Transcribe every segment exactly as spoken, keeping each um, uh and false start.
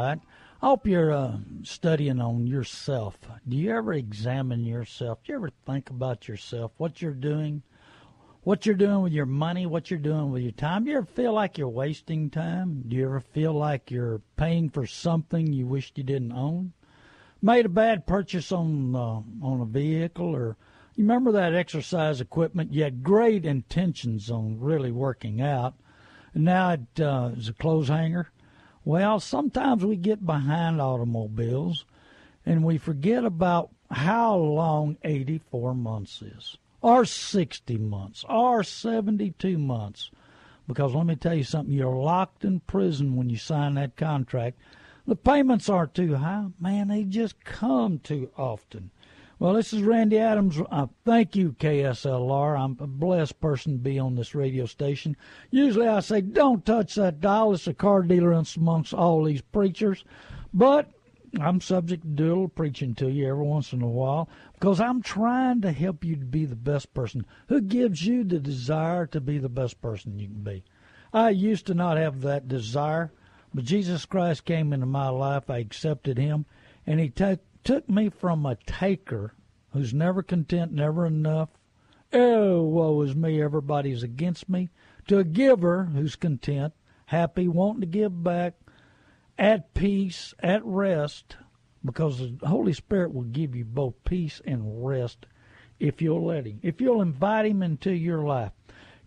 I hope you're uh, studying on yourself. Do you ever examine yourself? Do you ever think about yourself, what you're doing, what you're doing with your money, what you're doing with your time? Do you ever feel like you're wasting time? Do you ever feel like you're paying for something you wished you didn't own? Made a bad purchase on, uh, on a vehicle, or you remember that exercise equipment you had great intentions on really working out, and now it uh, is a clothes hanger? Well, sometimes we get behind automobiles, and we forget about how long eighty-four months is, or sixty months, or seventy-two months. Because let me tell you something, you're locked in prison when you sign that contract. The payments are too high. Man, they just come too often. Well, this is Randy Adams. Uh, thank you, K S L R. I'm a blessed person to be on this radio station. Usually I say, don't touch that dial. It's a car dealer amongst all these preachers. But I'm subject to do a little preaching to you every once in a while because I'm trying to help you to be the best person. Who gives you the desire to be the best person you can be? I used to not have that desire, but Jesus Christ came into my life. I accepted him, and he took took me from a taker who's never content, never enough, oh, woe is me, everybody's against me, to a giver who's content, happy, wanting to give back, at peace, at rest, because the Holy Spirit will give you both peace and rest if you'll let him, if you'll invite him into your life.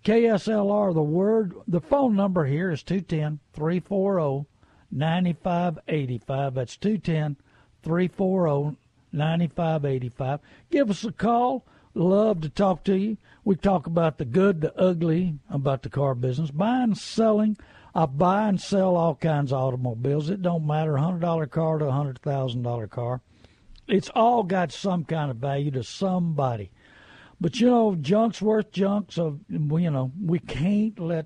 K S L R, the word, the phone number here is two one zero, three four zero, nine five eight five. That's two one zero, three four zero, nine five eight five. three four zero, nine five eight five. Give us a call. Love to talk to you. We talk about the good, the ugly, about the car business. Buying and selling. I buy and sell all kinds of automobiles. It don't matter, one hundred dollar car to one hundred thousand dollar car. It's all got some kind of value to somebody. But, you know, junk's worth junk. So, you know, we can't let,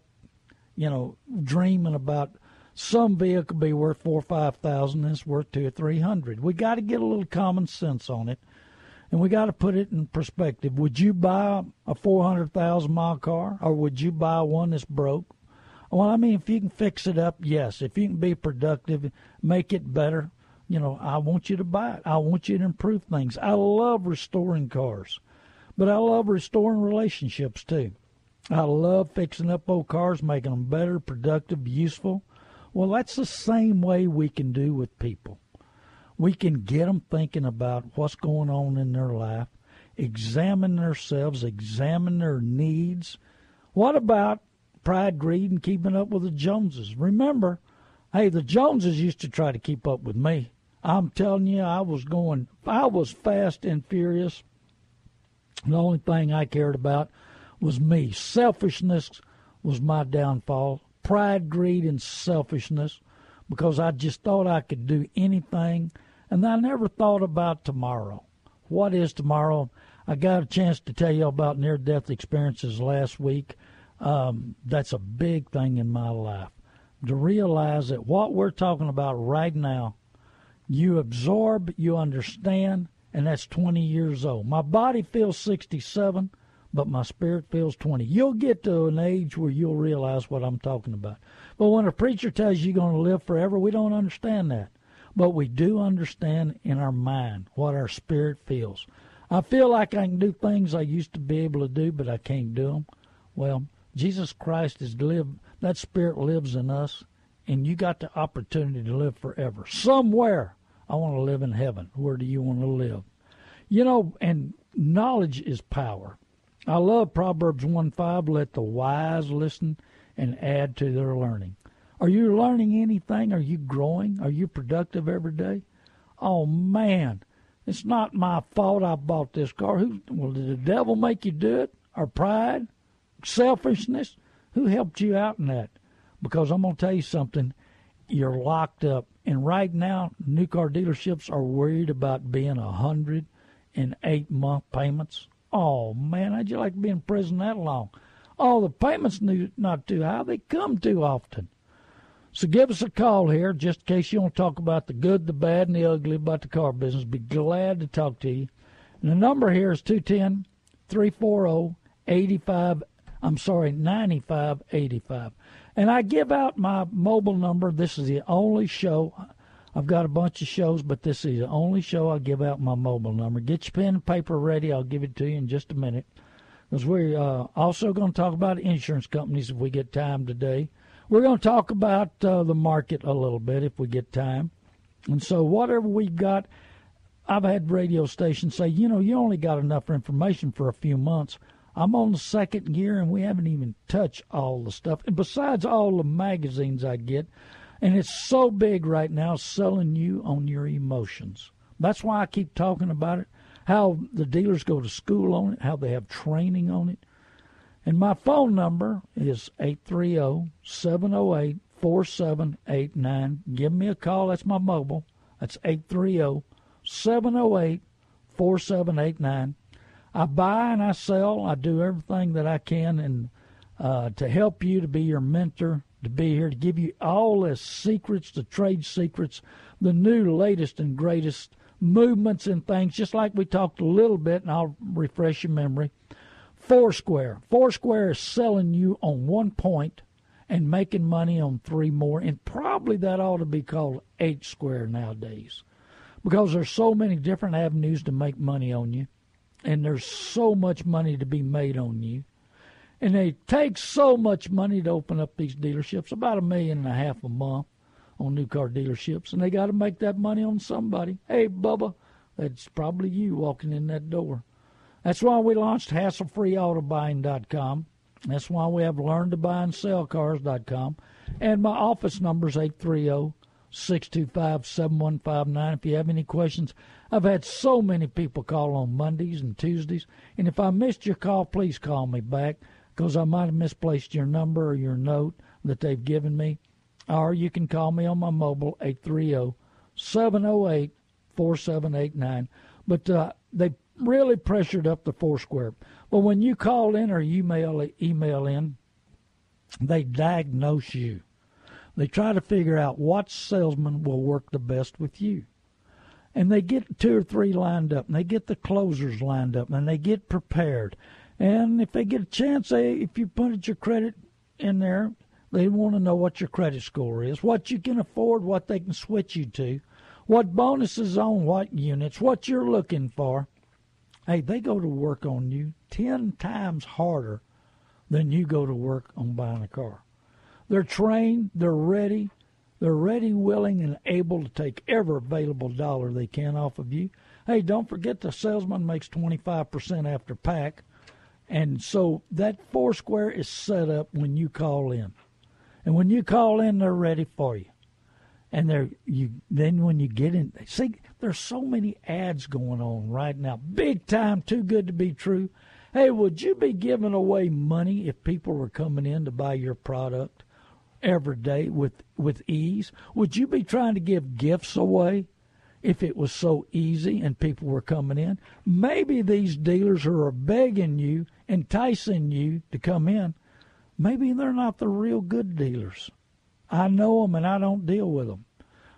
you know, dreaming about some vehicle be worth four or five thousand, and it's worth two or three hundred. We got to get a little common sense on it, and we got to put it in perspective. Would you buy a four hundred thousand mile car, or would you buy one that's broke? Well, I mean, if you can fix it up, yes. If you can be productive, make it better. You know, I want you to buy it. I want you to improve things. I love restoring cars, but I love restoring relationships too. I love fixing up old cars, making them better, productive, useful. Well, that's the same way we can do with people. We can get them thinking about what's going on in their life, examine themselves, examine their needs. What about pride, greed, and keeping up with the Joneses? Remember, hey, the Joneses used to try to keep up with me. I'm telling you, I was going, I was fast and furious. The only thing I cared about was me. Selfishness was my downfall. Pride, greed, and selfishness, because I just thought I could do anything, and I never thought about tomorrow. What is tomorrow? I got a chance to tell you about near-death experiences last week. Um, that's a big thing in my life, to realize that what we're talking about right now, you absorb, you understand, and that's twenty years old. My body feels sixty-seven. But my spirit feels twenty. You'll get to an age where you'll realize what I'm talking about. But when a preacher tells you you're going to live forever, we don't understand that. But we do understand in our mind what our spirit feels. I feel like I can do things I used to be able to do, but I can't do them. Well, Jesus Christ is lived. That spirit lives in us, and you got the opportunity to live forever. Somewhere, I want to live in heaven. Where do you want to live? You know, and knowledge is power. I love Proverbs one five, let the wise listen and add to their learning. Are you learning anything? Are you growing? Are you productive every day? Oh, man, it's not my fault I bought this car. Who, well, did the devil make you do it? Or pride? Selfishness? Who helped you out in that? Because I'm going to tell you something. You're locked up And right now, new car dealerships are worried about being one hundred eight month payments. Oh, man, how'd you like to be in prison that long? Oh, the payments not too high. They come too often. So give us a call here, just in case you want to talk about the good, the bad, and the ugly about the car business. Be glad to talk to you. And the number here is two one zero, three four zero, eight five I'm sorry, ninety-five eighty-five. And I give out my mobile number. This is the only show. I've got a bunch of shows, but this is the only show I give out my mobile number. Get your pen and paper ready. I'll give it to you in just a minute. Because we're uh, also going to talk about insurance companies if we get time today. We're going to talk about uh, the market a little bit if we get time. And so whatever we've got, I've had radio stations say, you know, you only got enough information for a few months. I'm on the second year, and we haven't even touched all the stuff. And besides all the magazines I get, and it's so big right now, selling you on your emotions. That's why I keep talking about it, how the dealers go to school on it, how they have training on it. And my phone number is eight three zero, seven zero eight, four seven eight nine. Give me a call. That's my mobile. That's eight three zero, seven zero eight, four seven eight nine. I buy and I sell. I do everything that I can and uh, to help you, to be your mentor, to be here, to give you all the secrets, the trade secrets, the new latest and greatest movements and things, just like we talked a little bit, and I'll refresh your memory. Foursquare. Foursquare is selling you on one point and making money on three more, and probably that ought to be called H-Square nowadays because there's so many different avenues to make money on you. And there's so much money to be made on you. And they take so much money to open up these dealerships, about a million and a half a month on new car dealerships. And they got to make that money on somebody. Hey, Bubba, that's probably you walking in that door. That's why we launched hassle free auto buying dot com. That's why we have learn to buy and sell cars dot com. And my office number is eight three zero, six two five, seven one five nine. If you have any questions, I've had so many people call on Mondays and Tuesdays, and if I missed your call, please call me back because I might have misplaced your number or your note that they've given me. Or you can call me on my mobile, eight three zero, seven zero eight, four seven eight nine. But uh, they really pressured up the Foursquare. But when you call in or you mail, email in, they diagnose you. They try to figure out what salesman will work the best with you. And they get two or three lined up, and they get the closers lined up, and they get prepared. And if they get a chance, they, if you put your credit in there, they want to know what your credit score is, what you can afford, what they can switch you to, what bonuses on what units, what you're looking for. Hey, they go to work on you ten times harder than you go to work on buying a car. They're trained, they're ready, they're ready, willing, and able to take every available dollar they can off of you. Hey, don't forget the salesman makes twenty-five percent after pack, and so that Foursquare is set up when you call in. And when you call in, they're ready for you. And they're, you then when you get in, see, there's so many ads going on right now, big time, too good to be true. Hey, would you be giving away money if people were coming in to buy your product every day with with ease? Would you be trying to give gifts away if it was so easy and people were coming in? Maybe these dealers who are begging you, enticing you to come in, maybe they're not the real good dealers. I know them and I don't deal with them.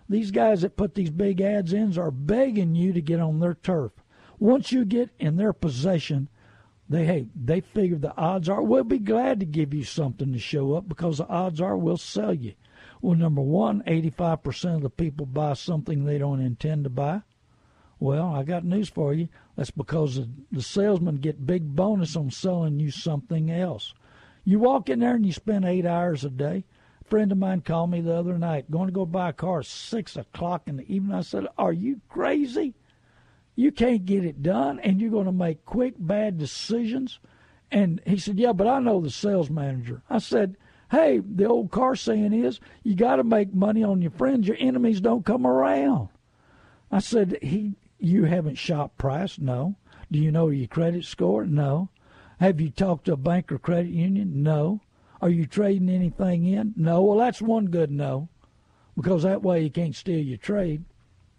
These guys that put these big ads in are begging you to get on their turf. Once you get in their possession, They hey, they figure the odds are we'll be glad to give you something to show up because the odds are we'll sell you. Well, number one, eighty-five percent of the people buy something they don't intend to buy. Well, I got news for you. That's because the salesmen get big bonus on selling you something else. You walk in there and you spend eight hours a day. A friend of mine called me the other night, going to go buy a car at six o'clock in the evening. I said, are you crazy? You can't get it done, and you're going to make quick, bad decisions. And he said, yeah, but I know the sales manager. I said, hey, the old car saying is you got to make money on your friends. Your enemies don't come around. I said, he, you haven't shop price? No. Do you know your credit score? No. Have you talked to a bank or credit union? No. Are you trading anything in? No. Well, that's one good no. because that way he can't steal your trade.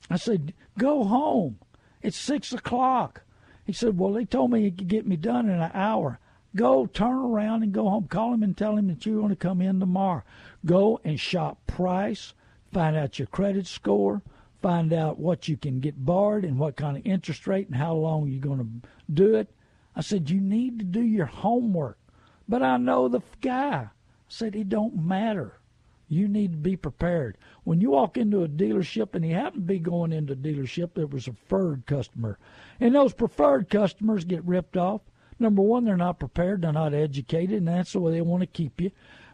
I said, go home. It's six o'clock. He said, well, they told me he could get me done in an hour. Go, turn around, and go home. Call him and tell him that you're going to come in tomorrow. Go and shop price, find out your credit score, find out what you can get borrowed and what kind of interest rate and how long you're going to do it. I said, you need to do your homework. But I know the guy. I said, it don't matter. You need to be prepared. When you walk into a dealership, and he happened to be going into a dealership that was a preferred customer, and those preferred customers get ripped off. Number one, they're not prepared, they're not educated, and that's the way they want to keep you.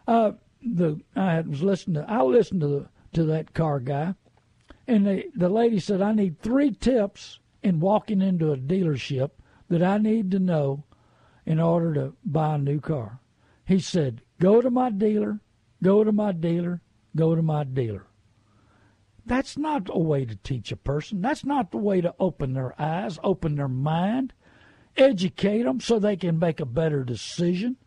Uh, the I was listening to I listened to the, to that car guy, and the the lady said, I need three tips in walking into a dealership that I need to know in order to buy a new car. He said, go to my dealer, go to my dealer, go to my dealer. That's not a way to teach a person. That's not the way to open their eyes, open their mind. Educate them so they can make a better decision.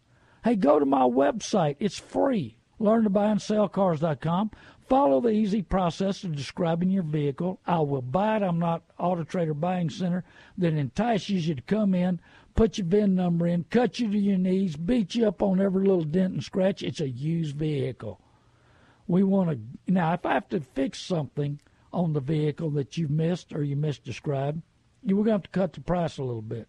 Hey, go to my website. It's free. Learn to Buy and Sell Cars dot com. Follow the easy process of describing your vehicle. I will buy it. I'm not Auto Trader Buying Center that entices you to come in, put your V I N number in, cut you to your knees, beat you up on every little dent and scratch. It's a used vehicle. We want to now. If I have to fix something on the vehicle that you missed or you misdescribed, you were going to have to cut the price a little bit.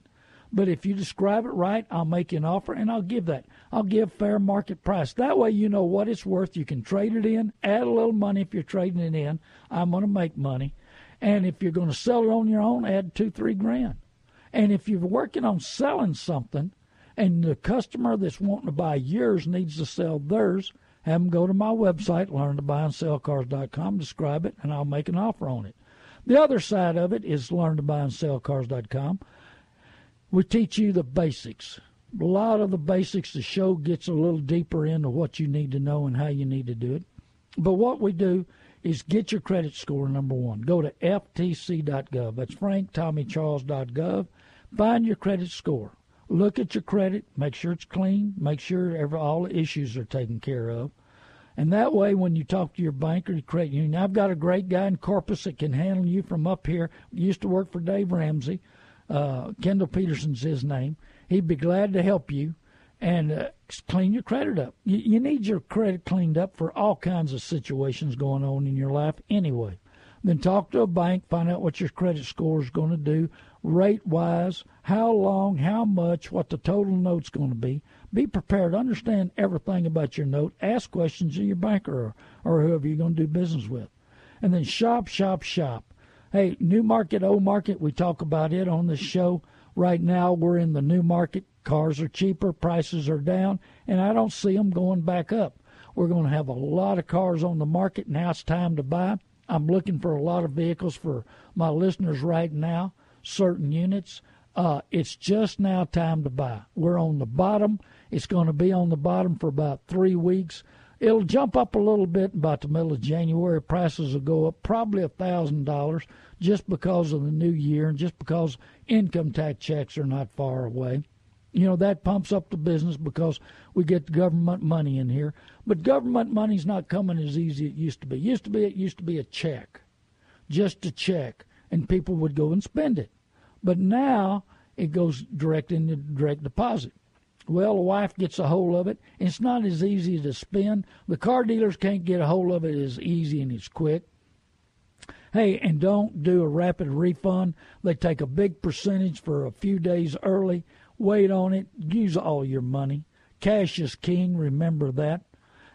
But if you describe it right, I'll make you an offer, and I'll give that. I'll give fair market price. That way you know what it's worth. You can trade it in, add a little money if you're trading it in. I'm going to make money. And if you're going to sell it on your own, add two, three grand. And if you're working on selling something, and the customer that's wanting to buy yours needs to sell theirs, have them go to my website, learn to buy and sell cars dot com, describe it, and I'll make an offer on it. The other side of it is learn to buy and sell cars dot com. We teach you the basics. A lot of the basics, the show gets a little deeper into what you need to know and how you need to do it. But what we do is get your credit score, number one. Go to F T C dot gov. That's frank tommy charles dot gov. Find your credit score. Look at your credit. Make sure it's clean. Make sure every, all the issues are taken care of. And that way, when you talk to your bank or your credit union, I've got a great guy in Corpus that can handle you from up here. He used to work for Dave Ramsey. Uh, Kendall Peterson's his name. He'd be glad to help you and uh, clean your credit up. You, you need your credit cleaned up for all kinds of situations going on in your life anyway. Then talk to a bank, find out what your credit score is going to do, rate-wise, how long, how much, what the total note's going to be. Be prepared. Understand everything about your note. Ask questions of your banker or, or whoever you're going to do business with. And then shop, shop, shop. Hey, new market, old market, we talk about it on the show. Right now we're in the new market. Cars are cheaper, prices are down, and I don't see them going back up. We're going to have a lot of cars on the market. Now it's time to buy. I'm looking for a lot of vehicles for my listeners right now, certain units. Uh, it's just now time to buy. We're on the bottom. It's going to be on the bottom for about three weeks. It'll jump up a little bit about the middle of January. Prices will go up probably one thousand dollars just because of the new year and just because income tax checks are not far away. You know, that pumps up the business because we get the government money in here. But government money's not coming as easy as it used to be. Used to be it used to be a check, just a check, and people would go and spend it. But now it goes direct into direct deposit. Well, the wife gets a hold of it. It's not as easy to spend. The car dealers can't get a hold of it as easy and as quick. Hey, and don't do a rapid refund. They take a big percentage for a few days early. Wait on it. Use all your money. Cash is king. Remember that.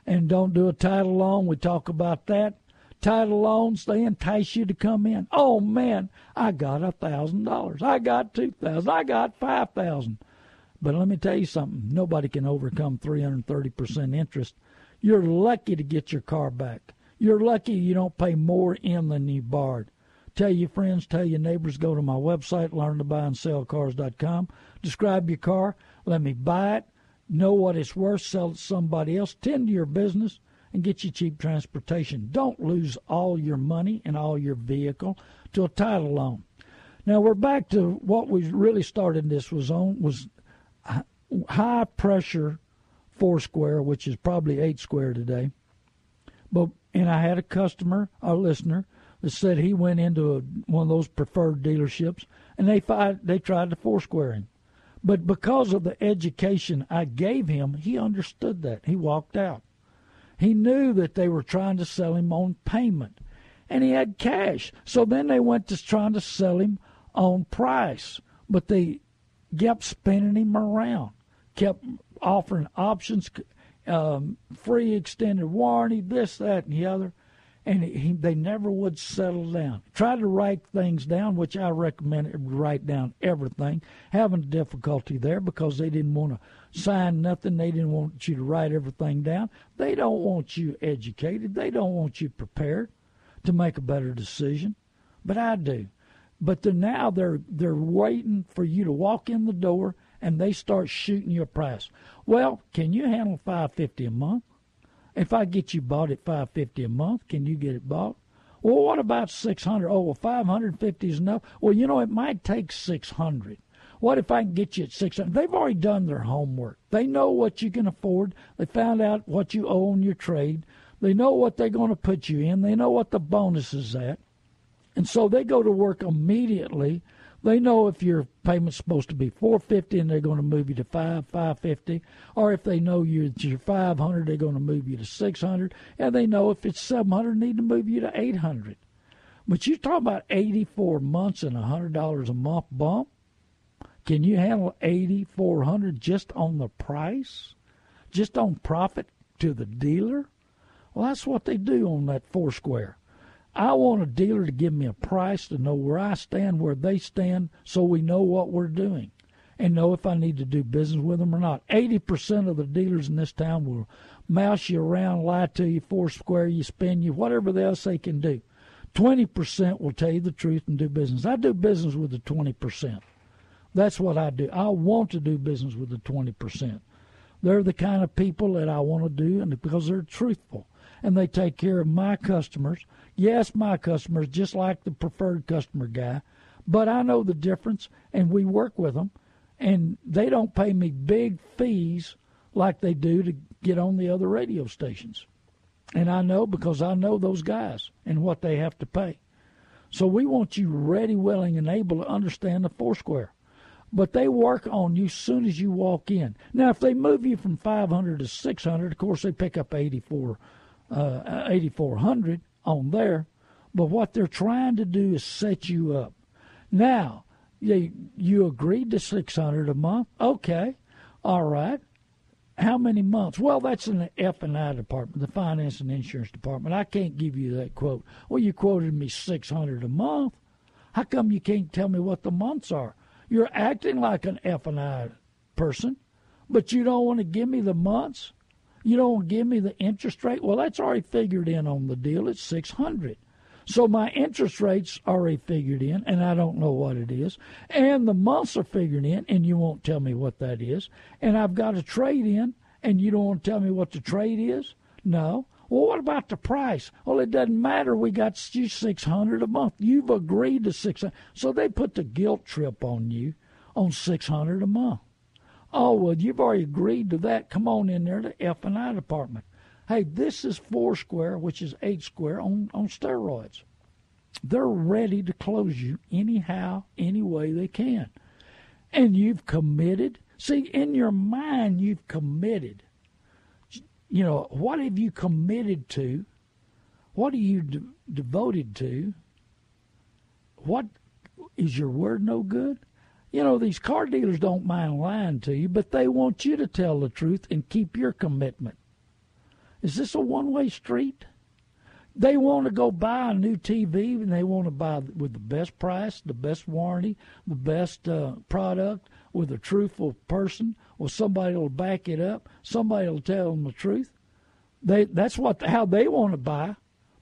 And don't do a title loan. We talk about that. Title loans, they entice you to come in. Oh, man, I got one thousand dollars. I got two thousand dollars. I got five thousand dollars. But let me tell you something. Nobody can overcome three hundred thirty percent interest. You're lucky to get your car back. You're lucky you don't pay more in than you borrowed. Tell your friends, tell your neighbors, go to my website, learn to buy and sell cars dot com. Describe your car. Let me buy it. Know what it's worth. Sell it to somebody else. Tend to your business and get you cheap transportation. Don't lose all your money and all your vehicle to a title loan. Now, we're back to what we really started this was on was high pressure four square, which is probably eight square today, But and I had a customer, a listener, that said he went into a, one of those preferred dealerships, and they fired, they tried to foursquare him. But because of the education I gave him, he understood that. He walked out. He knew that they were trying to sell him on payment, and he had cash. So then they went to trying to sell him on price, but they kept spinning him around, kept offering options, um, free extended warranty, this, that, and the other, and he, they never would settle down. Tried to write things down, which I recommend write down everything, having difficulty there because they didn't want to sign nothing. They didn't want you to write everything down. They don't want you educated. They don't want you prepared to make a better decision, but I do. But they're now they're they're waiting for you to walk in the door, and they start shooting you a price. Well, can you handle five hundred fifty dollars a month? If I get you bought at five hundred fifty dollars a month, can you get it bought? Well, what about six hundred dollars? Oh, well, five hundred fifty dollars is enough. Well, you know, it might take six hundred dollars. What if I can get you at six hundred dollars? They've already done their homework. They know what you can afford. They found out what you owe on your trade. They know what they're going to put you in. They know what the bonus is at. And so they go to work immediately. They know if your payment's supposed to be four hundred fifty dollars and they're going to move you to five hundred fifty dollars, or if they know you're five hundred dollars, they're going to move you to six hundred dollars, and they know if it's seven hundred dollars, they need to move you to eight hundred dollars. But you're talking about eighty-four months and one hundred dollars a month bump. Can you handle eight thousand four hundred dollars just on the price, just on profit to the dealer? Well, that's what they do on that Foursquare. I want a dealer to give me a price to know where I stand, where they stand, so we know what we're doing and know if I need to do business with them or not. eighty percent of the dealers in this town will mouse you around, lie to you, foursquare you, spin you, whatever else they can do. twenty percent will tell you the truth and do business. I do business with the twenty percent. That's what I do. I want to do business with the twenty percent. They're the kind of people that I want to do, and because they're truthful. And they take care of my customers. Yes, my customers, just like the preferred customer guy. But I know the difference, and we work with them. And they don't pay me big fees like they do to get on the other radio stations. And I know because I know those guys and what they have to pay. So we want you ready, willing, and able to understand the Foursquare. But they work on you as soon as you walk in. Now, if they move you from five hundred to six hundred, of course, they pick up eighty-four. Uh, eighty-four hundred on there, but what they're trying to do is set you up. Now, you, you agreed to six hundred a month. Okay, all right. How many months? Well, that's in the F and I department, the Finance and Insurance Department. I can't give you that quote. Well, you quoted me six hundred a month. How come you can't tell me what the months are? You're acting like an F and I person, but you don't want to give me the months. You don't give me the interest rate. Well, that's already figured in on the deal. It's six hundred. So my interest rate's already figured in, and I don't know what it is. And the months are figured in, and you won't tell me what that is. And I've got a trade in, and you don't want to tell me what the trade is? No. Well, what about the price? Well, it doesn't matter. We got you six hundred a month. You've agreed to six hundred. So they put the guilt trip on you on six hundred a month. Oh, well, you've already agreed to that. Come on in there to the F and I department. Hey, this is Foursquare, which is eight square on, on steroids. They're ready to close you anyhow, any way they can. And you've committed. See, in your mind, you've committed. You know, what have you committed to? What are you de- devoted to? What is your word no good? You know, these car dealers don't mind lying to you, but they want you to tell the truth and keep your commitment. Is this a one-way street? They want to go buy a new T V, and they want to buy with the best price, the best warranty, the best uh, product, with a truthful person, or somebody will back it up. Somebody will tell them the truth. They, that's what how they want to buy.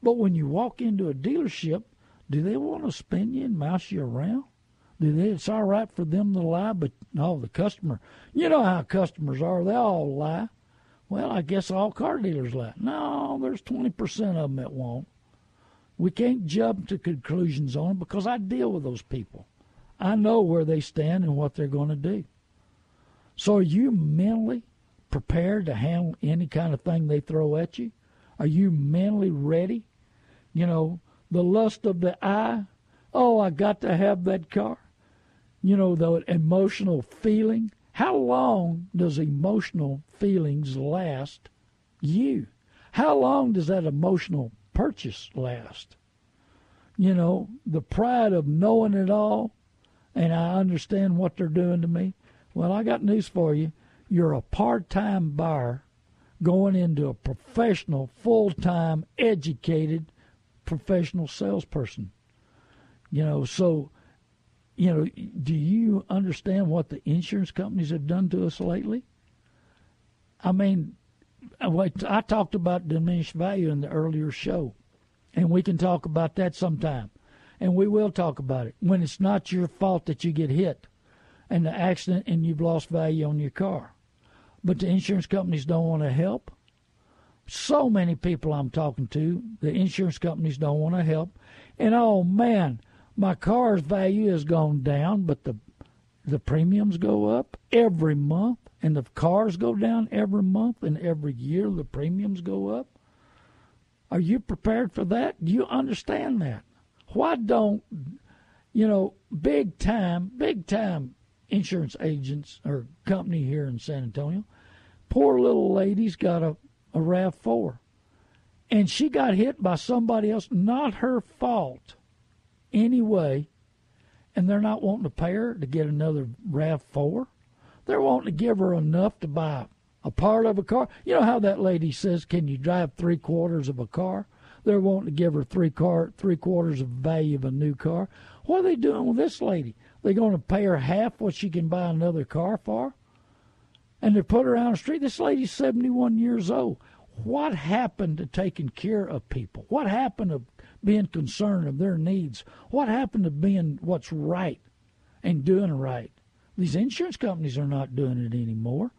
But when you walk into a dealership, do they want to spin you and mouse you around? It's all right for them to lie, but no, the customer. You know how customers are. They all lie. Well, I guess all car dealers lie. No, there's twenty percent of them that won't. We can't jump to conclusions on them because I deal with those people. I know where they stand and what they're going to do. So are you mentally prepared to handle any kind of thing they throw at you? Are you mentally ready? You know, the lust of the eye. Oh, I got to have that car. You know, the emotional feeling. How long does emotional feelings last you? How long does that emotional purchase last? You know, the pride of knowing it all, and I understand what they're doing to me. Well, I got news for you. You're a part-time buyer going into a professional, full-time, educated, professional salesperson. You know, so... You know, do you understand what the insurance companies have done to us lately? I mean, I talked about diminished value in the earlier show, and we can talk about that sometime, and we will talk about it when it's not your fault that you get hit and the accident and you've lost value on your car. But the insurance companies don't want to help. So many people I'm talking to, the insurance companies don't want to help. And, oh, man, my car's value has gone down, but the the premiums go up every month, and the cars go down every month, and every year the premiums go up. Are you prepared for that? Do you understand that? Why don't, you know, big-time, big-time insurance agents or company here in San Antonio, poor little lady's got a, a RAV four, and she got hit by somebody else, not her fault. Anyway, and they're not wanting to pay her to get another RAV four. They're wanting to give her enough to buy a part of a car. You know how that lady says, can you drive three quarters of a car? They're wanting to give her three car three quarters of value of a new car. What are they doing with this lady? They're going to pay her half what she can buy another car for? And they put her out on the street. This lady's seventy-one years old. What happened to taking care of people? What happened to being concerned of their needs? What happened to being what's right and doing right? These insurance companies are not doing it anymore.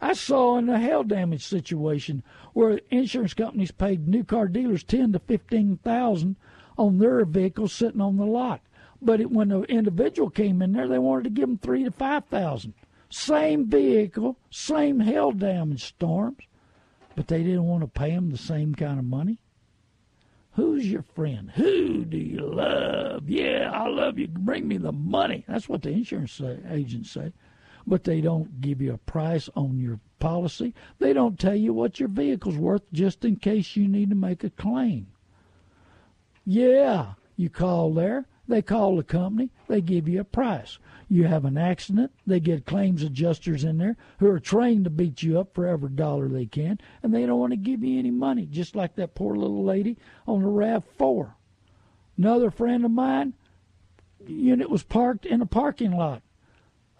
I saw in a hail damage situation where insurance companies paid new car dealers ten to fifteen thousand on their vehicles sitting on the lot, but it, when the individual came in there, they wanted to give them three to five thousand. Same vehicle, same hail damage storms, but they didn't want to pay them the same kind of money. Who's your friend? Who do you love? Yeah, I love you. Bring me the money. That's what the insurance agents say. But they don't give you a price on your policy. They don't tell you what your vehicle's worth just in case you need to make a claim. Yeah, you call there. They call the company. They give you a price. You have an accident. They get claims adjusters in there who are trained to beat you up for every dollar they can, and they don't want to give you any money, just like that poor little lady on the RAV four. Another friend of mine, unit was parked in a parking lot.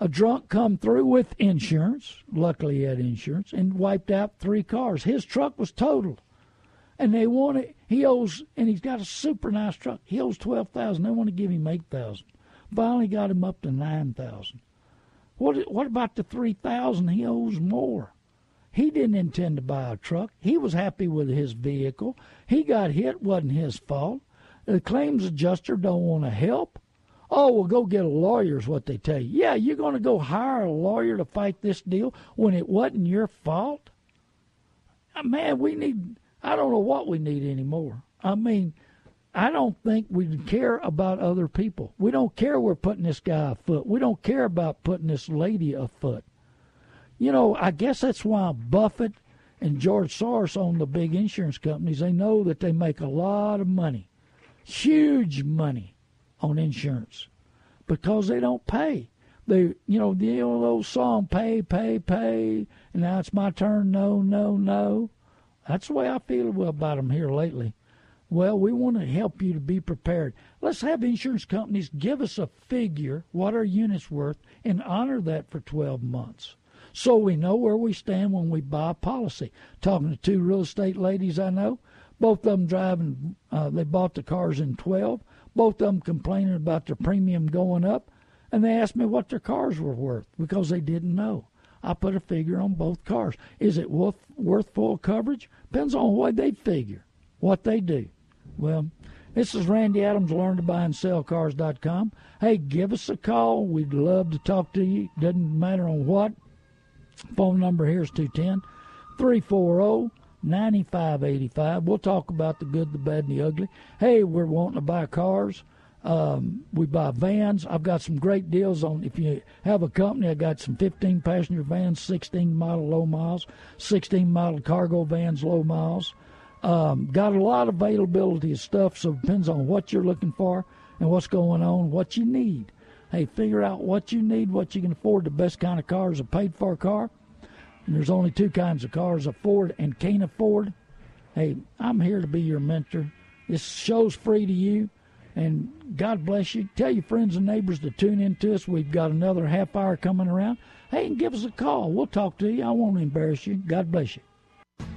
A drunk come through with insurance, luckily he had insurance, and wiped out three cars. His truck was totaled. And they want to, he owes, and he's got a super nice truck. He owes twelve thousand dollars. They want to give him eight thousand dollars. Finally got him up to nine thousand dollars. What, what about the three thousand dollars he owes more? He didn't intend to buy a truck. He was happy with his vehicle. He got hit. Wasn't his fault. The claims adjuster don't want to help. Oh, well, go get a lawyer is what they tell you. Yeah, you're going to go hire a lawyer to fight this deal when it wasn't your fault? Man, we need... I don't know what we need anymore. I mean, I don't think we care about other people. We don't care we're putting this guy afoot. We don't care about putting this lady afoot. You know, I guess that's why Buffett and George Soros own the big insurance companies. They know that they make a lot of money, huge money on insurance, because they don't pay. They, you know, the old song, pay, pay, pay, and now it's my turn, no, no, no. That's the way I feel about them here lately. Well, we want to help you to be prepared. Let's have insurance companies give us a figure, what our unit's worth, and honor that for twelve months so we know where we stand when we buy a policy. Talking to two real estate ladies I know, both of them driving, uh, they bought the cars in twelve, both of them complaining about their premium going up, and they asked me what their cars were worth because they didn't know. I put a figure on both cars. Is it worth, worth full coverage? Depends on what they figure, what they do. Well, this is Randy Adams, learn to buy and sell cars dot com. Hey, give us a call. We'd love to talk to you. Doesn't matter on what. Phone number here is ninety-five eighty-five. We'll talk about the good, the bad, and the ugly. Hey, we're wanting to buy cars. Um, we buy vans. I've got some great deals on. If you have a company, I got some fifteen passenger vans, sixteen model low miles, sixteen model cargo vans, low miles. Um, got a lot of availability of stuff, so it depends on what you're looking for and what's going on, what you need. Hey, figure out what you need, what you can afford. The best kind of car is a paid-for car. And there's only two kinds of cars, afford and can't afford. Hey, I'm here to be your mentor. This show's free to you. And God bless you. Tell your friends and neighbors to tune in to us. We've got another half hour coming around. Hey, and give us a call. We'll talk to you. I won't embarrass you. God bless you.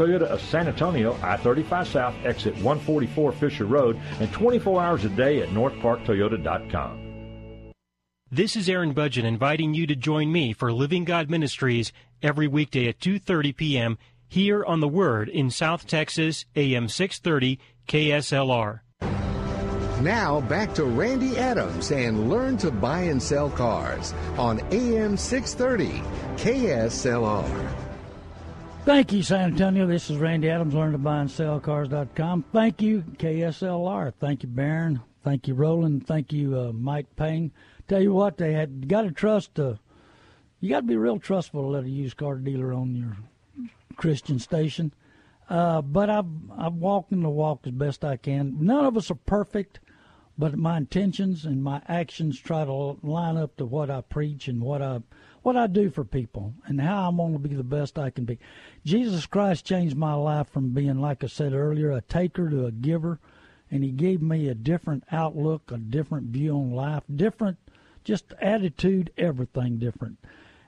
Toyota of San Antonio, I thirty-five South, exit one forty-four Fisher Road, and twenty-four hours a day at north park toyota dot com. This is Aaron Budgen inviting you to join me for Living God Ministries every weekday at two thirty p.m. here on The Word in South Texas, A M six thirty, K S L R. Now back to Randy Adams and Learn to Buy and Sell Cars on A M six thirty, K S L R. Thank you, San Antonio. This is Randy Adams, learn to buy and sell cars dot com. Thank you, K S L R. Thank you, Barron. Thank you, Roland. Thank you, uh, Mike Payne. Tell you what, they had got to trust. Uh, you got to be real trustful to let a used car dealer on your Christian station. Uh, but I've I've walked in the walk as best I can. None of us are perfect, but my intentions and my actions try to line up to what I preach and what I. what I do for people and how I'm going to be the best I can be. Jesus Christ changed my life from being, like I said earlier, a taker to a giver, and he gave me a different outlook, a different view on life, different just attitude, everything different.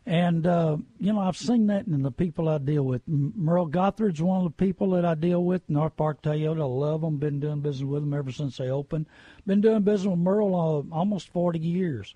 And, uh, you know, I've seen that in the people I deal with. Merle Gothard's one of the people that I deal with, North Park Toyota. I love them, been doing business with them ever since they opened. Been doing business with Merle uh, almost forty years.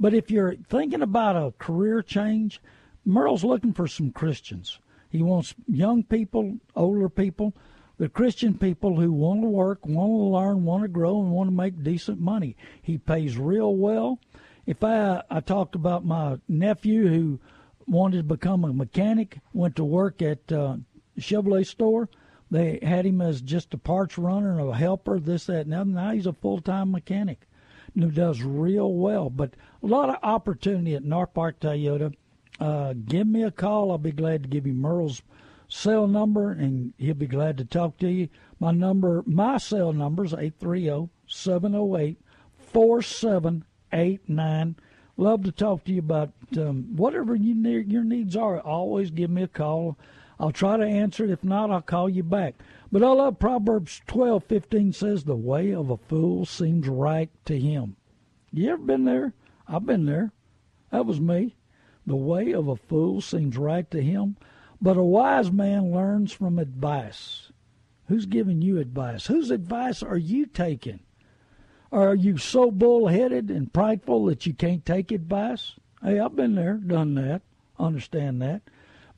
But if you're thinking about a career change, Merle's looking for some Christians. He wants young people, older people, the Christian people who want to work, want to learn, want to grow, and want to make decent money. He pays real well. If I, I talked about my nephew who wanted to become a mechanic, went to work at uh, Chevrolet store. They had him as just a parts runner and a helper, this, that, and other. Now he's a full-time mechanic who does real well. But a lot of opportunity at North Park Toyota. Uh, give me a call. I'll be glad to give you Merle's cell number, and he'll be glad to talk to you. My number, my cell number is eight three zero, seven zero eight, four seven eight nine. Love to talk to you about um, whatever you need, your needs are. Always give me a call. I'll try to answer it. If not, I'll call you back. But I love Proverbs twelve fifteen says, the way of a fool seems right to him. You ever been there? I've been there. That was me. The way of a fool seems right to him, but a wise man learns from advice. Who's giving you advice? Whose advice are you taking? Are you so bullheaded and prideful that you can't take advice? Hey, I've been there, done that, understand that.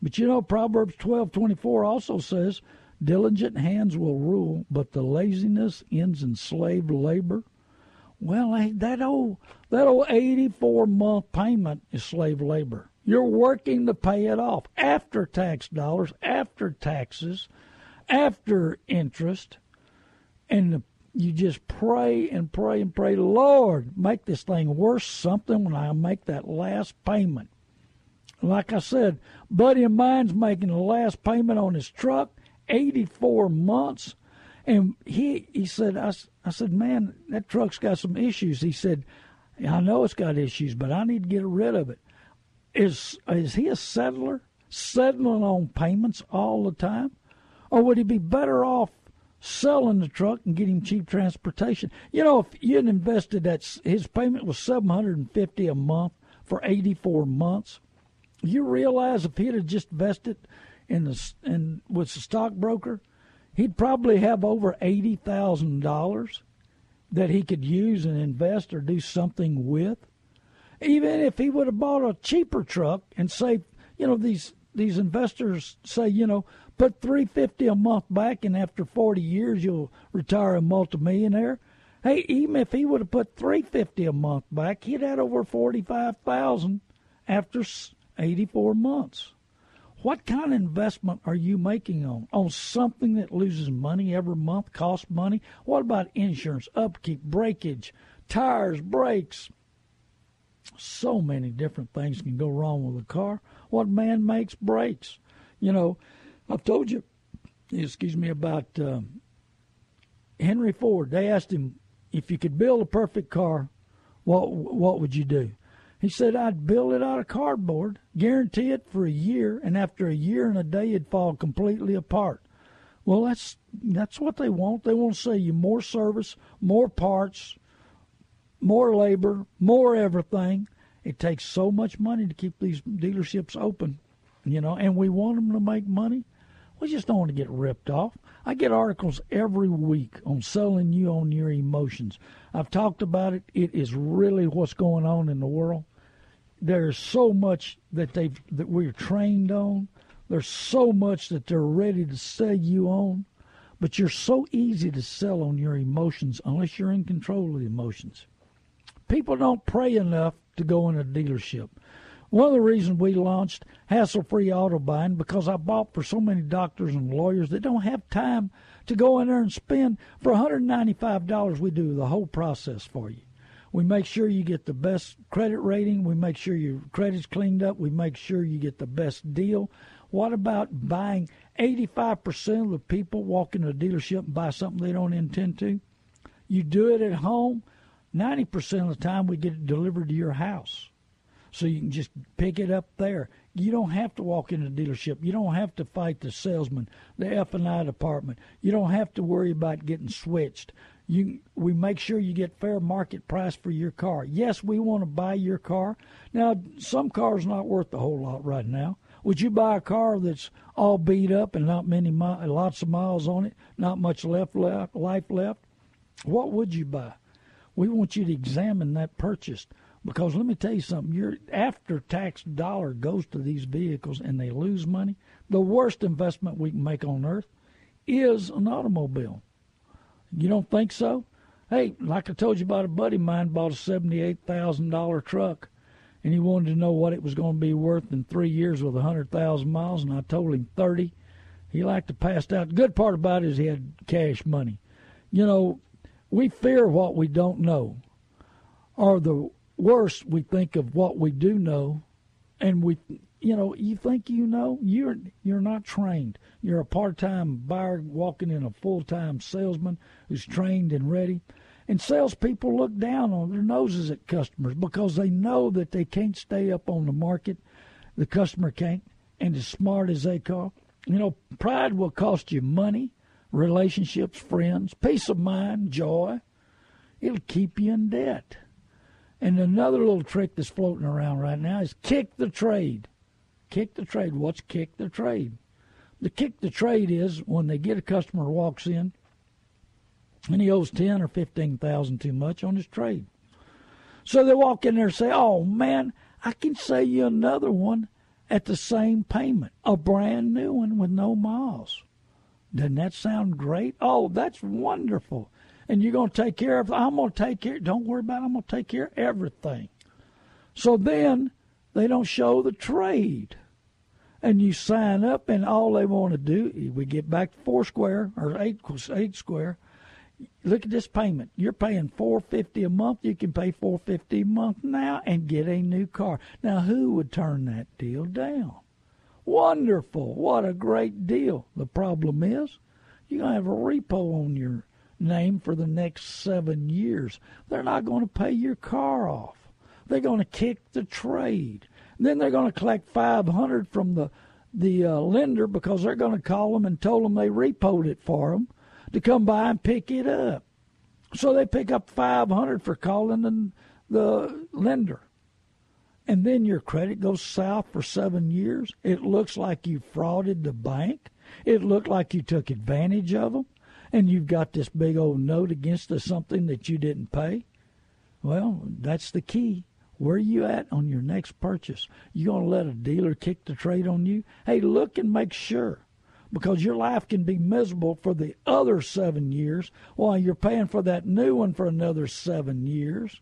But you know, Proverbs twelve twenty-four also says, diligent hands will rule, but the laziness ends in slave labor. Well, hey, that old that old eighty-four month payment is slave labor. You're working to pay it off after tax dollars, after taxes, after interest, and the, you just pray and pray and pray, Lord, make this thing worth something when I make that last payment. Like I said, buddy of mine's making the last payment on his truck, eighty-four months. And he he said, I, I said, man, that truck's got some issues. He said, I know it's got issues, but I need to get rid of it. Is is he a settler, settling on payments all the time? Or would he be better off selling the truck and getting cheap transportation? You know, if you had invested that, his payment was seven hundred fifty dollars a month for eighty-four months. You realize if he'd have just invested in the in with the stockbroker, he'd probably have over eighty thousand dollars that he could use and invest or do something with. Even if he would have bought a cheaper truck and saved, you know, these these investors say, you know, put three hundred fifty dollars a month back, and after forty years you'll retire a multimillionaire. Hey, even if he would have put three hundred fifty dollars a month back, he'd had over forty-five thousand dollars after eighty-four months. What kind of investment are you making on? On something that loses money every month, costs money? What about insurance, upkeep, breakage, tires, brakes? So many different things can go wrong with a car. What man makes brakes? You know, I've told you, excuse me, about um, Henry Ford. They asked him, if you could build a perfect car, what what would you do? He said, I'd build it out of cardboard, guarantee it for a year, and after a year and a day, it'd fall completely apart. Well, that's that's what they want. They want to sell you more service, more parts, more labor, more everything. It takes so much money to keep these dealerships open, you know, and we want them to make money. We just don't want to get ripped off. I get articles every week on selling you on your emotions. I've talked about it. It is really what's going on in the world. There's so much that they that we're trained on. There's so much that they're ready to sell you on. But you're so easy to sell on your emotions unless you're in control of the emotions. People don't pray enough to go in a dealership. One of the reasons we launched Hassle-Free Auto Buying, because I bought for so many doctors and lawyers that don't have time to go in there and spend. For one hundred ninety-five dollars, we do the whole process for you. We make sure you get the best credit rating. We make sure your credit's cleaned up. We make sure you get the best deal. What about buying? eighty-five percent of the people walk into a dealership and buy something they don't intend to. You do it at home. ninety percent of the time we get it delivered to your house. So you can just pick it up there. You don't have to walk into the dealership. You don't have to fight the salesman, the F and I department. You don't have to worry about getting switched. You, we make sure you get fair market price for your car. Yes, we want to buy your car. Now, some cars not worth a whole lot right now. Would you buy a car that's all beat up and not many mi- lots of miles on it, not much left, left life left? What would you buy? We want you to examine that purchase. Because let me tell you something, your after-tax dollar goes to these vehicles and they lose money. The worst investment we can make on earth is an automobile. You don't think so? Hey, like I told you about a buddy of mine bought a seventy-eight thousand dollars truck, and he wanted to know what it was going to be worth in three years with one hundred thousand miles, and I told him thirty. He liked to pass out. The good part about it is he had cash money. You know, we fear what we don't know, or the worse, we think of what we do know, and we, you know, you think you know, you're you're not trained. You're a part-time buyer walking in a full-time salesman who's trained and ready. And salespeople look down on their noses at customers because they know that they can't stay up on the market. The customer can't, and as smart as they are, you know, pride will cost you money, relationships, friends, peace of mind, joy. It'll keep you in debt. And another little trick that's floating around right now is kick the trade. Kick the trade. What's kick the trade? The kick the trade is when they get a customer who walks in and he owes ten or fifteen thousand too much on his trade. So they walk in there and say, "Oh man, I can sell you another one at the same payment, a brand new one with no miles. Doesn't that sound great? Oh, that's wonderful." And you're going to take care of, I'm going to take care, don't worry about it, I'm going to take care of everything. So then they don't show the trade. And you sign up, and all they want to do, we get back to four square, or eight, eight square. Look at this payment. You're paying four hundred fifty dollars a month. You can pay four hundred fifty dollars a month now and get a new car. Now, who would turn that deal down? Wonderful. What a great deal. The problem is you're going to have a repo on your name for the next seven years. They're not going to pay your car off. They're going to kick the trade. Then they're going to collect five hundred dollars from the, the uh, lender because they're going to call them and told them they repoed it for them to come by and pick it up. So they pick up five hundred dollars for calling the, the lender. And then your credit goes south for seven years. It looks like you frauded the bank. It looked like you took advantage of them. And you've got this big old note against us, something that you didn't pay. Well, that's the key. Where are you at on your next purchase? You going to let a dealer kick the trade on you? Hey, look and make sure, because your life can be miserable for the other seven years while you're paying for that new one for another seven years.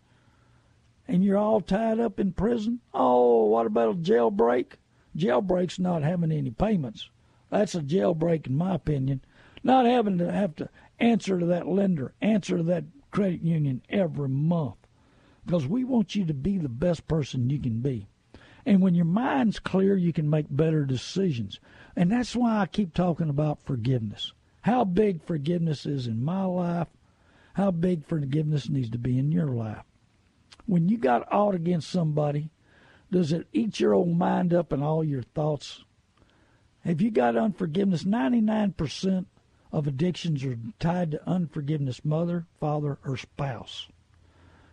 And you're all tied up in prison. Oh, what about a jailbreak? Jailbreak's not having any payments. That's a jailbreak, in my opinion. Not having to have to answer to that lender, answer to that credit union every month. Because we want you to be the best person you can be. And when your mind's clear, you can make better decisions. And that's why I keep talking about forgiveness. How big forgiveness is in my life, how big forgiveness needs to be in your life. When you got out against somebody, does it eat your old mind up and all your thoughts? Have you got unforgiveness? ninety-nine percent of addictions are tied to unforgiveness, mother, father, or spouse.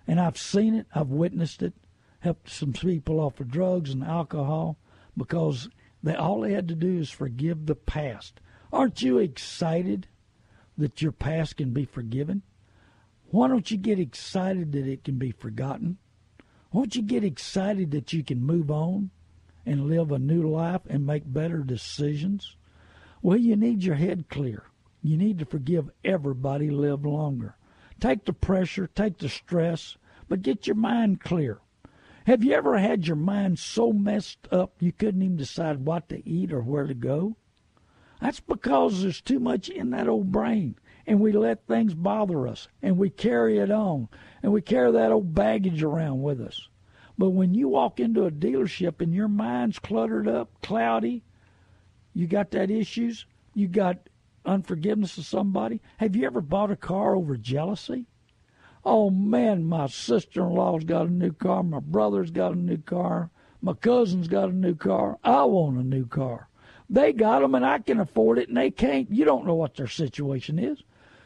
And I've seen it. I've witnessed it. Helped some people off of drugs and alcohol because they all they had to do is forgive the past. Aren't you excited that your past can be forgiven? Why don't you get excited that it can be forgotten? Won't you get excited that you can move on and live a new life and make better decisions? Well, you need your head clear. You need to forgive everybody, live longer. Take the pressure, take the stress, but get your mind clear. Have you ever had your mind so messed up you couldn't even decide what to eat or where to go? That's because there's too much in that old brain, and we let things bother us, and we carry it on, and we carry that old baggage around with us. But when you walk into a dealership and your mind's cluttered up, cloudy, you got that issues, you got unforgiveness of somebody. Have you ever bought a car over jealousy? Oh, man, my sister-in-law's got a new car. My brother's got a new car. My cousin's got a new car. I want a new car. They got them, and I can afford it, and they can't. You don't know what their situation is.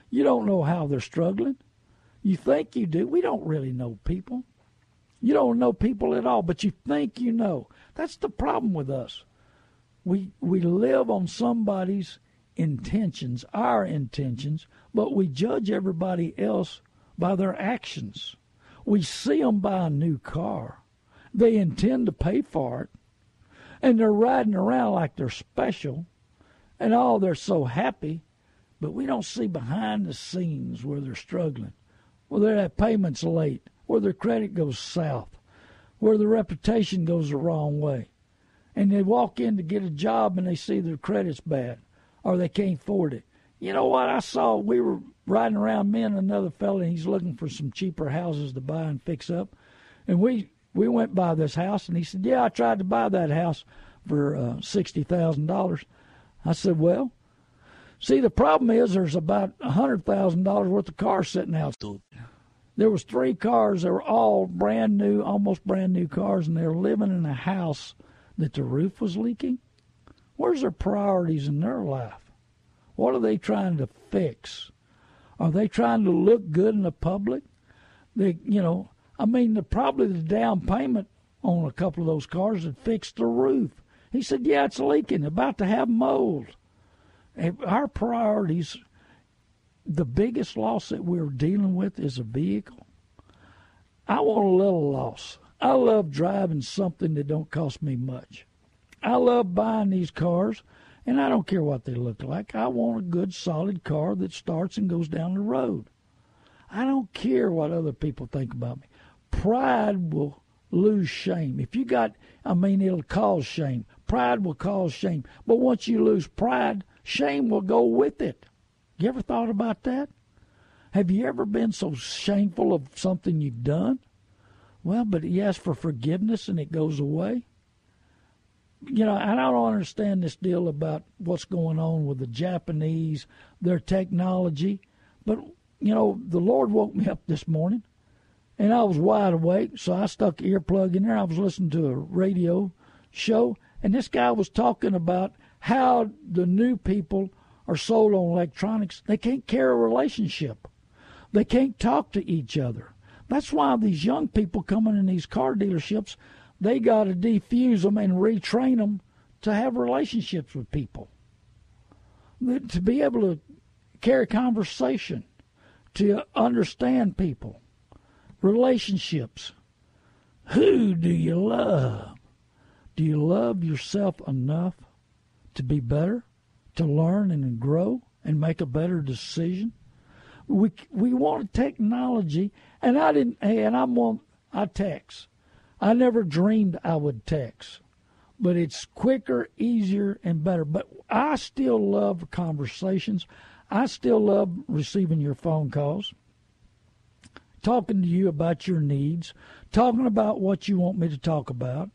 You don't know how they're struggling. You think you do. We don't really know people. You don't know people at all, but you think you know. That's the problem with us. We we live on somebody's intentions, our intentions, but we judge everybody else by their actions. We see them buy a new car. They intend to pay for it, and they're riding around like they're special, and all oh, they're so happy, but we don't see behind the scenes where they're struggling, where their payment's late, where their credit goes south, where their reputation goes the wrong way. And they walk in to get a job, and they see their credit's bad, or they can't afford it. You know what? I saw we were riding around, me and another fella, and he's looking for some cheaper houses to buy and fix up. And we, we went by this house, and he said, yeah, I tried to buy that house for uh, sixty thousand dollars. I said, well, see, the problem is there's about one hundred thousand dollars worth of cars sitting out. There was three cars. They were all brand new, almost brand new cars, and they were living in a house that the roof was leaking. Where's their priorities in their life? What are they trying to fix? Are they trying to look good in the public? They, you know, I mean, the, probably the down payment on a couple of those cars had fixed the roof. He said, yeah, it's leaking, about to have mold. And our priorities, the biggest loss that we're dealing with is a vehicle. I want a little loss. I love driving something that don't cost me much. I love buying these cars, and I don't care what they look like. I want a good, solid car that starts and goes down the road. I don't care what other people think about me. Pride will lose shame. If you got, I mean, it'll cause shame. Pride will cause shame. But once you lose pride, shame will go with it. You ever thought about that? Have you ever been so shameful of something you've done? Well, but you ask for forgiveness, and it goes away. You know, and I don't understand this deal about what's going on with the Japanese, their technology. But you know, the Lord woke me up this morning, and I was wide awake, so I stuck an earplug in there. I was listening to a radio show, and this guy was talking about how the new people are sold on electronics. They can't carry a relationship. They can't talk to each other. That's why these young people coming in these car dealerships, they got to defuse them and retrain them to have relationships with people, to be able to carry conversation, to understand people, relationships. Who do you love? Do you love yourself enough to be better, to learn and grow and make a better decision? We we want technology, and I didn't. Hey, and I'm on. I text. I never dreamed I would text, but it's quicker, easier, and better. But I still love conversations. I still love receiving your phone calls, talking to you about your needs, talking about what you want me to talk about,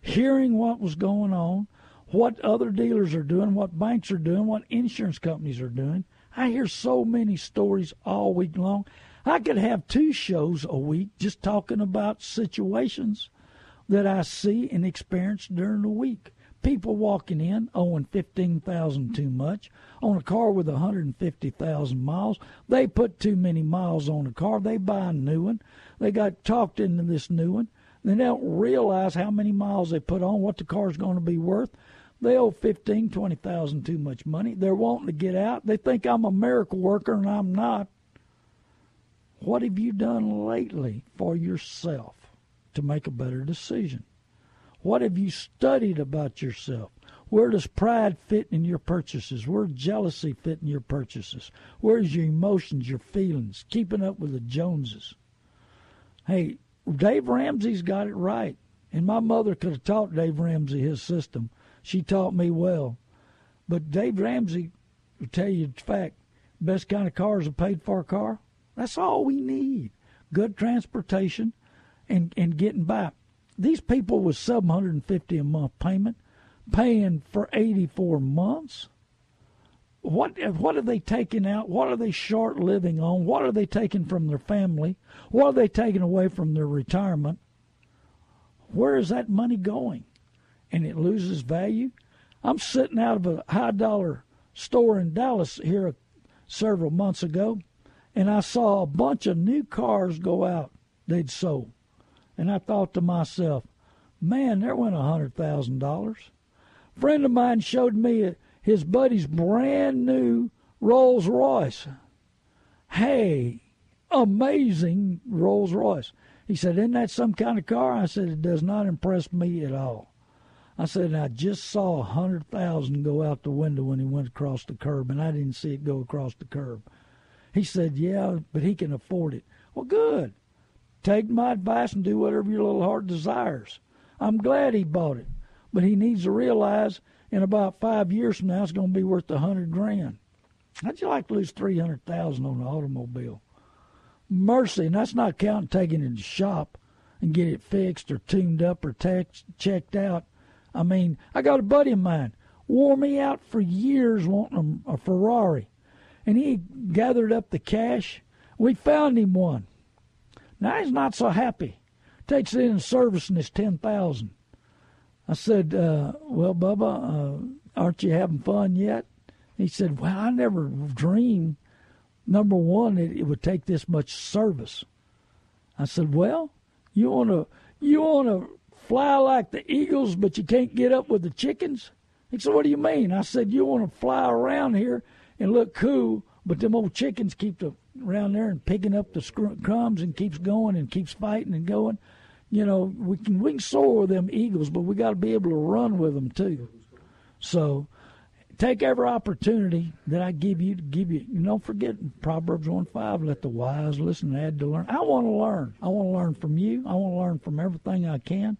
hearing what was going on, what other dealers are doing, what banks are doing, what insurance companies are doing. I hear so many stories all week long. I could have two shows a week just talking about situations that I see and experience during the week. People walking in owing fifteen thousand dollars too much on a car with one hundred fifty thousand miles. They put too many miles on a car. They buy a new one. They got talked into this new one. They don't realize how many miles they put on, what the car's going to be worth. They owe fifteen thousand dollars, twenty thousand dollars too much money. They're wanting to get out. They think I'm a miracle worker, and I'm not. What have you done lately for yourself to make a better decision? What have you studied about yourself? Where does pride fit in your purchases? Where does jealousy fit in your purchases? Where's your emotions, your feelings, keeping up with the Joneses? Hey, Dave Ramsey's got it right, and my mother could have taught Dave Ramsey his system. She taught me well. But Dave Ramsey will tell you the fact, best kind of car is a paid-for car. That's all we need, good transportation and, and getting by. These people with seven hundred fifty dollars a month payment, paying for eighty-four months, What what are they taking out? What are they short living on? What are they taking from their family? What are they taking away from their retirement? Where is that money going? And it loses value. I'm sitting out of a high-dollar store in Dallas here several months ago, and I saw a bunch of new cars go out they'd sold. And I thought to myself, man, there went one hundred thousand dollars. A friend of mine showed me his buddy's brand-new Rolls Royce. Hey, amazing Rolls Royce. He said, isn't that some kind of car? I said, it does not impress me at all. I said, I just saw one hundred thousand dollars go out the window when he went across the curb, and I didn't see it go across the curb. He said, yeah, but he can afford it. Well, good. Take my advice and do whatever your little heart desires. I'm glad he bought it, but he needs to realize in about five years from now it's going to be worth a hundred grand. How'd you like to lose three hundred thousand on an automobile? Mercy, and that's not counting taking it to the shop and get it fixed or tuned up or text, checked out. I mean, I got a buddy of mine wore me out for years wanting a, a Ferrari, and he gathered up the cash. We found him one. Now, he's not so happy. Takes it in service and it's ten thousand dollars. I said, uh, well, Bubba, uh, aren't you having fun yet? He said, well, I never dreamed, number one, it, it would take this much service. I said, well, you want to you want to fly like the eagles, but you can't get up with the chickens? He said, what do you mean? I said, you want to fly around here and look cool, but them old chickens keep the around there and picking up the scr- crumbs and keeps going and keeps fighting and going. You know, we can, we can soar with them eagles, but we got to be able to run with them too. So take every opportunity that I give you to give you. You don't forget Proverbs one five, let the wise listen and add to learn. I want to learn. I want to learn from you. I want to learn from everything I can.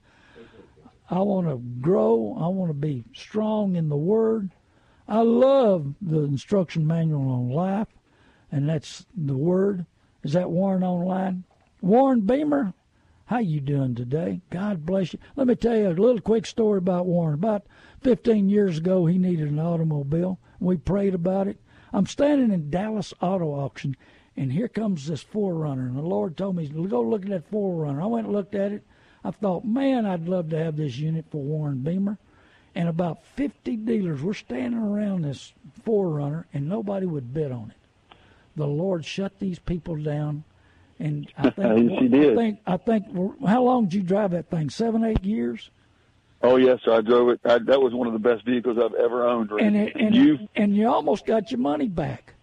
I want to grow. I want to be strong in the Word. I love the instruction manual on life. And that's the Word. Is that Warren online? Warren Beamer, how you doing today? God bless you. Let me tell you a little quick story about Warren. About fifteen years ago, he needed an automobile. We prayed about it. I'm standing in Dallas Auto Auction, And here comes this four runner. And the Lord told me, go look at that four runner. I went and looked at it. I thought, man, I'd love to have this unit for Warren Beamer. And about fifty dealers were standing around this four runner, and nobody would bid on it. The Lord shut these people down. And I think, yes, he did. I think, I think, how long did you drive that thing? Seven, eight years? Oh, yes, sir. I drove it. I, that was one of the best vehicles I've ever owned. And, it, and, you? and you almost got your money back.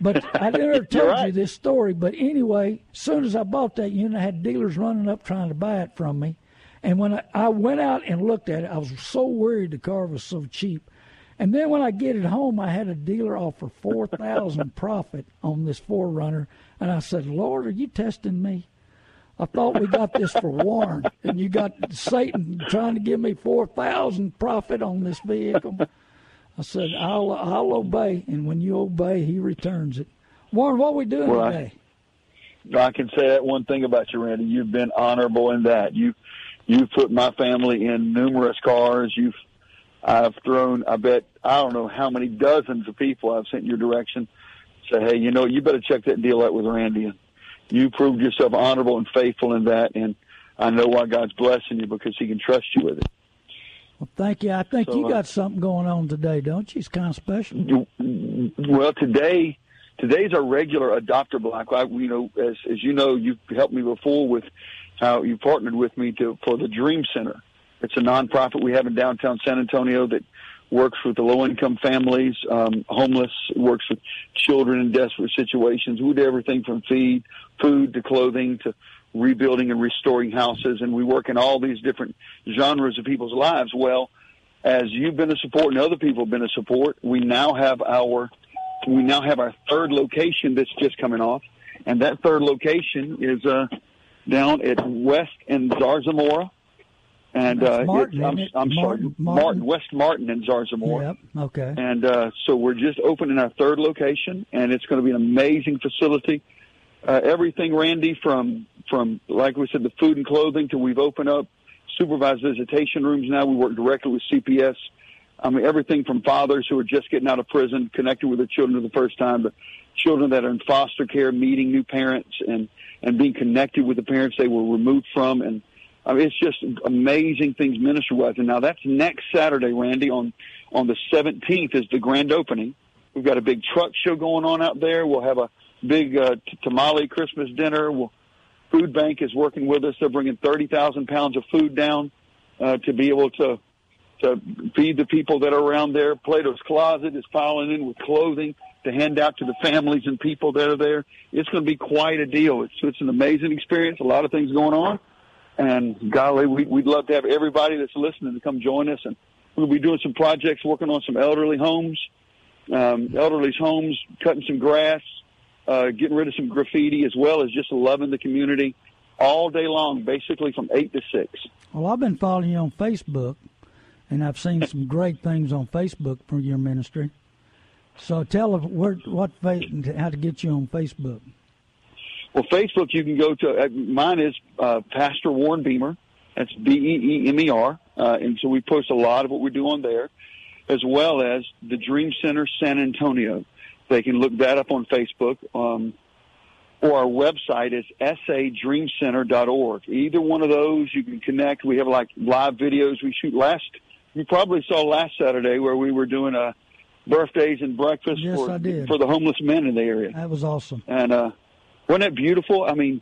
But I never told right. you this story. But anyway, as soon as I bought that unit, I had dealers running up trying to buy it from me. And when I, I went out and looked at it, I was so worried the car was so cheap. And then when I get it home, I had a dealer offer four thousand dollars profit on this four runner. And I said, Lord, are you testing me? I thought we got this for Warren, and you got Satan trying to give me four thousand dollars profit on this vehicle. I said, I'll, I'll obey, and when you obey, he returns it. Warren, what are we doing well, today? I, I can say that one thing about you, Randy. You've been honorable in that. You've, you've put my family in numerous cars. You've, I've thrown, I bet, I don't know how many dozens of people I've sent in your direction. Say, hey, you know, you better check that deal out with Randy. And you proved yourself honorable and faithful in that, and I know why God's blessing you, because he can trust you with it. Well, thank you. I think so, you got uh, something going on today, don't you? It's kind of special. Well, today, today's our regular Adopter Block. I, you know, as, as you know, you've helped me before with how you partnered with me to for the Dream Center. It's a nonprofit we have in downtown San Antonio that works with the low-income families, um, homeless, works with children in desperate situations. We do everything from feed, food to clothing to rebuilding and restoring houses, and we work in all these different genres of people's lives. Well, as you've been a support and other people have been a support, we now have our we now have our third location that's just coming off, and that third location is uh, down at West and Zarzamora. And uh, Martin, it, I'm, it? I'm Martin, sorry, Martin? Martin, West Martin and Zarzamora. Yep, okay. And uh, so we're just opening our third location, and it's going to be an amazing facility. Uh, everything, Randy, from, from, like we said, the food and clothing to we've opened up supervised visitation rooms now. We work directly with C P S. I mean, everything from fathers who are just getting out of prison, connecting with their children for the first time, to children that are in foster care, meeting new parents, and, and being connected with the parents they were removed from, and I mean, it's just amazing things ministry-wise. And now that's next Saturday, Randy. On on the seventeenth is the grand opening. We've got a big truck show going on out there. We'll have a big uh, tamale Christmas dinner. We'll, Food Bank is working with us. They're bringing thirty thousand pounds of food down uh, to be able to to feed the people that are around there. Plato's Closet is piling in with clothing to hand out to the families and people that are there. It's going to be quite a deal. It's, it's an amazing experience, a lot of things going on. And, golly, we, we'd love to have everybody that's listening to come join us. And we'll be doing some projects, working on some elderly homes, um, elderly's homes, cutting some grass, uh, getting rid of some graffiti, as well as just loving the community all day long, basically from eight to six. Well, I've been following you on Facebook, and I've seen some great things on Facebook for your ministry. So tell us where, what, how to get you on Facebook. Well, Facebook, you can go to, uh, mine is uh, Pastor Warren Beamer. That's B E E M E R. Uh, and so we post a lot of what we do on there, as well as the Dream Center San Antonio. They can look that up on Facebook. Um, or our website is S A dream center dot org. Either one of those, you can connect. We have, like, live videos we shoot. Last, you probably saw last Saturday where we were doing a birthdays and breakfast yes, for, I did. for the homeless men in the area. That was awesome. And, uh, wasn't that beautiful? I mean,